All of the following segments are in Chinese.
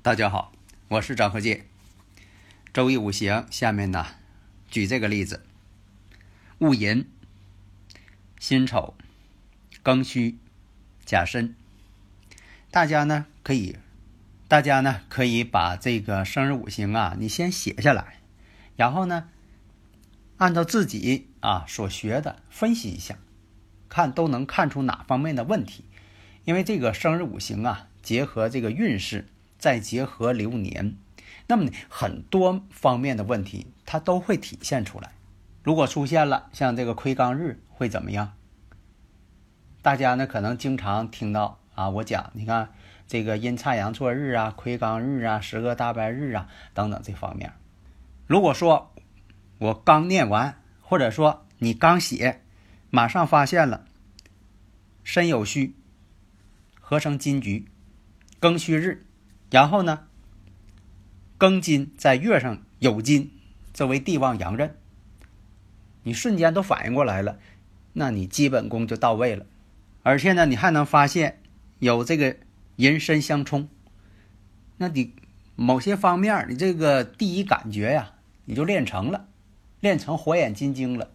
大家好，我是张鹤健。周易五行，下面呢举这个例子：戊寅、辛丑、庚戌、甲申。大家呢可以把这个生日五行啊，你先写下来，然后呢，按照自己所学的分析一下，看都能看出哪方面的问题。因为这个生日五行啊，结合这个运势。再结合流年，那么很多方面的问题它都会体现出来。如果出现了像这个亏刚日会怎么样？大家呢可能经常听到我讲，你看这个阴差阳错日啊、亏刚日啊、十个大白日啊等等这方面。如果说我刚念完，或者说你刚写，马上发现了申酉戌合成金局、庚戌日，然后呢，庚金在月上有金，作为地旺阳刃，你瞬间都反应过来了，那你基本功就到位了。而且呢，你还能发现有这个寅申相冲，那你某些方面你这个第一感觉呀，你就练成了，练成火眼金睛了。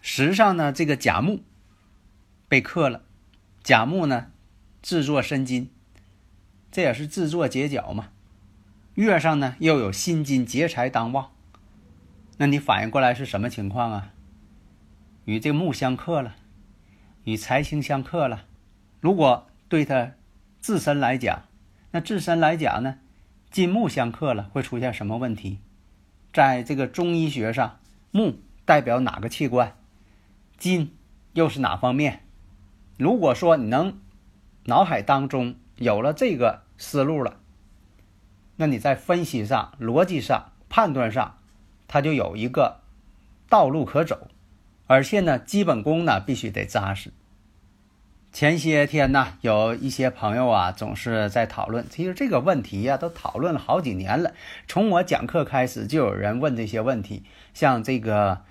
时上呢，这个甲木被克了，甲木呢制作申金，这也是制作结角嘛。月上呢又有辛金劫财当旺，那你反应过来是什么情况啊？与这个木相克了，与财星相克了。如果对他自身来讲，那自身来讲呢，金木相克了会出现什么问题？在这个中医学上，木代表哪个器官，金又是哪方面。如果说你能脑海当中有了这个思路了，那你在分析上、逻辑上、判断上，它就有一个道路可走。而且呢，基本功呢必须得扎实。前些天呢，有一些朋友总是在讨论，其实这个问题都讨论了好几年了。从我讲课开始，就有人问这些问题，像这个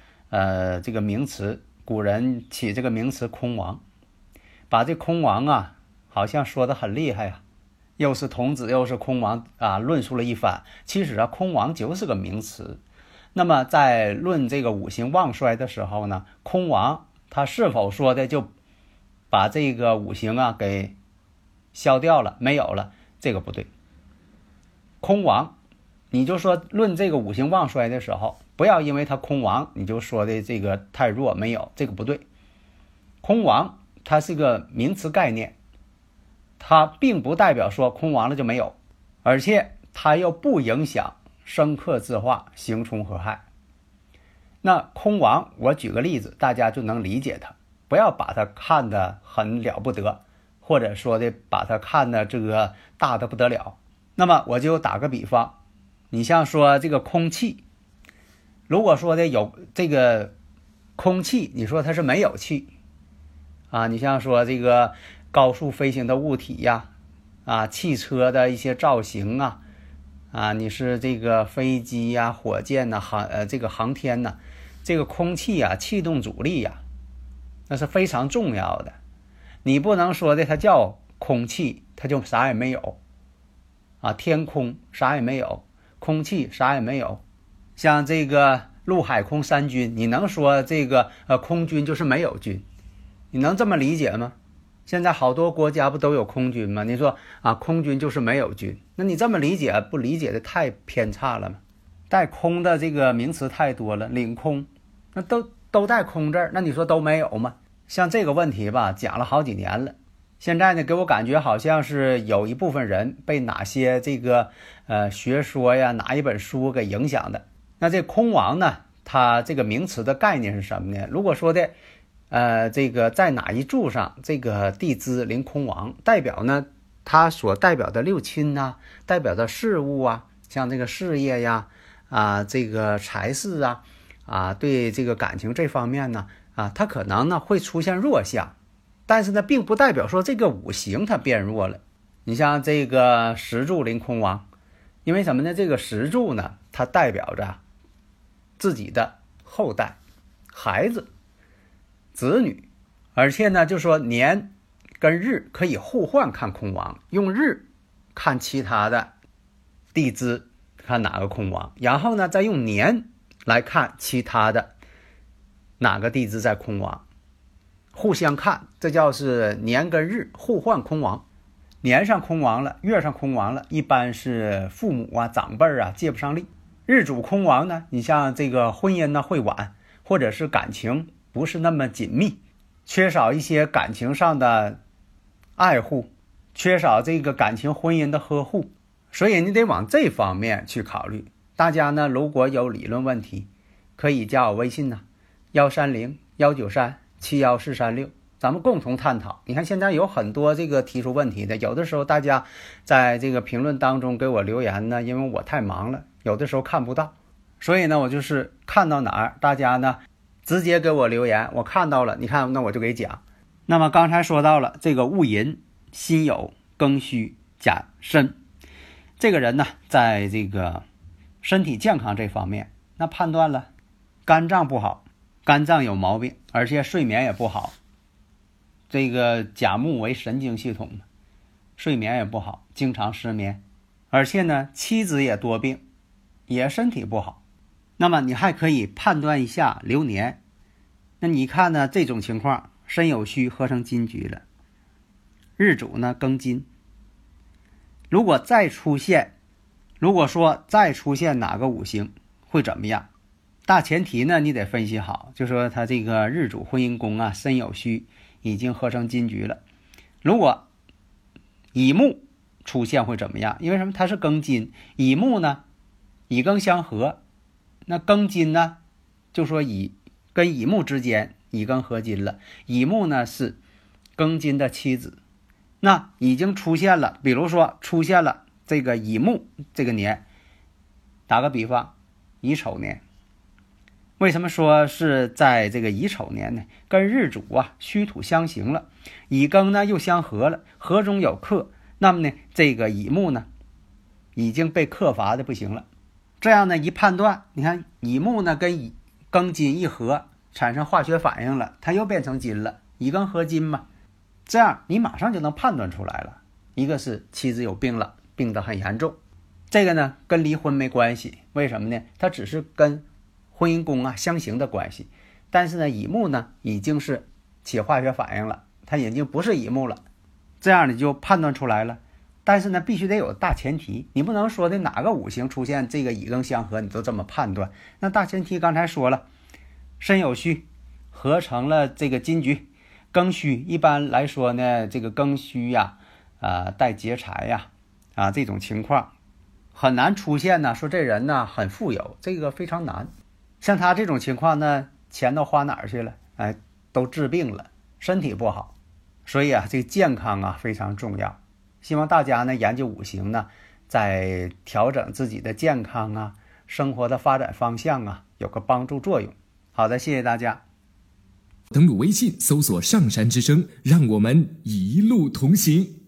这个名词，古人起这个名词“空亡”，把这空亡好像说得很厉害又是童子又是空亡论述了一番。其实空亡就是个名词。那么在论这个五行旺衰的时候呢，空亡他是否说的就把这个五行给消掉了，没有了，这个不对。空亡你就说论这个五行旺衰的时候，不要因为他空亡你就说的这个太弱，没有，这个不对。空亡它是个名词概念，它并不代表说空亡了就没有，而且它又不影响生克自化、刑冲合害。那空亡，我举个例子，大家就能理解它，不要把它看得很了不得，或者说的把它看得这个大的不得了。那么我就打个比方，你像说这个空气，如果说的有这个空气，你说它是没有气你像说这个高速飞行的物体汽车的一些造型你是这个飞机火箭这个航天这个空气气动阻力那是非常重要的。你不能说的它叫空气，它就啥也没有天空啥也没有，空气啥也没有。像这个陆海空三军，你能说这个空军就是没有军？你能这么理解吗？现在好多国家不都有空军吗？你说空军就是没有军，那你这么理解不理解的太偏差了吗？带空的这个名词太多了，领空，那都带空字儿，那你说都没有吗？像这个问题讲了好几年了。现在呢，给我感觉好像是有一部分人被哪些这个学说呀、哪一本书给影响的。那这空亡呢，它这个名词的概念是什么呢？如果说的这个在哪一柱上这个地支临空亡，代表呢它所代表的六亲啊，代表的事物啊，像这个事业呀这个财势啊对这个感情这方面呢它可能呢会出现弱项，但是呢并不代表说这个五行它变弱了。你像这个石柱临空亡，因为什么呢？这个石柱呢它代表着自己的后代、孩子、子女，而且呢就说年跟日可以互换看空亡，用日看其他的地支看哪个空亡，然后呢再用年来看其他的哪个地支在空亡，互相看，这叫是年跟日互换空亡。年上空亡了，月上空亡了，一般是父母啊、长辈啊借不上力。日主空亡呢，你像这个婚姻呢会晚，或者是感情不是那么紧密，缺少一些感情上的爱护，缺少这个感情婚姻的呵护，所以你得往这方面去考虑。大家呢如果有理论问题，可以加我微信呢13019371436，咱们共同探讨。你看现在有很多这个提出问题的，有的时候大家在这个评论当中给我留言呢，因为我太忙了，有的时候看不到，所以呢我就是看到哪儿大家呢直接给我留言，我看到了，你看那我就给讲。那么刚才说到了这个戊寅、辛酉、庚戌、甲申，这个人呢在这个身体健康这方面，那判断了肝脏不好，肝脏有毛病，而且睡眠也不好，这个甲木为神经系统，睡眠也不好，经常失眠，而且呢妻子也多病，也身体不好。那么你还可以判断一下流年，那你看呢这种情况，申酉戌合成金局了，日主呢庚金，如果说再出现哪个五行会怎么样？大前提呢你得分析好，就说他这个日主婚姻宫啊申酉戌已经合成金局了，如果乙木出现会怎么样？因为什么？它是庚金，乙木呢乙庚相合，那庚金呢就说乙跟乙木之间乙庚合金了，乙木呢是庚金的妻子，那已经出现了，比如说出现了这个乙木这个年，打个比方乙丑年，为什么说是在这个乙丑年呢？跟日主戌土相刑了，乙庚呢又相合了，合中有克，那么呢这个乙木呢已经被克伐的不行了。这样呢一判断，你看乙木呢跟庚金一合，产生化学反应了，它又变成金了，乙庚合金嘛，这样你马上就能判断出来了。一个是妻子有病了，病得很严重，这个呢跟离婚没关系，为什么呢？它只是跟婚姻宫相刑的关系，但是呢乙木呢已经是起化学反应了，它已经不是乙木了，这样你就判断出来了。但是呢必须得有大前提，你不能说的哪个五行出现这个乙庚相合你都这么判断。那大前提刚才说了，申酉戌合成了这个金局，庚戌一般来说呢这个庚戌带劫财这种情况很难出现呢，说这人呢很富有，这个非常难。像他这种情况呢，钱都花哪儿去了？都治病了，身体不好，所以这个健康非常重要。希望大家呢研究五行呢，在调整自己的健康生活的发展方向有个帮助作用。好的，谢谢大家。登录微信搜索上山之声，让我们一路同行。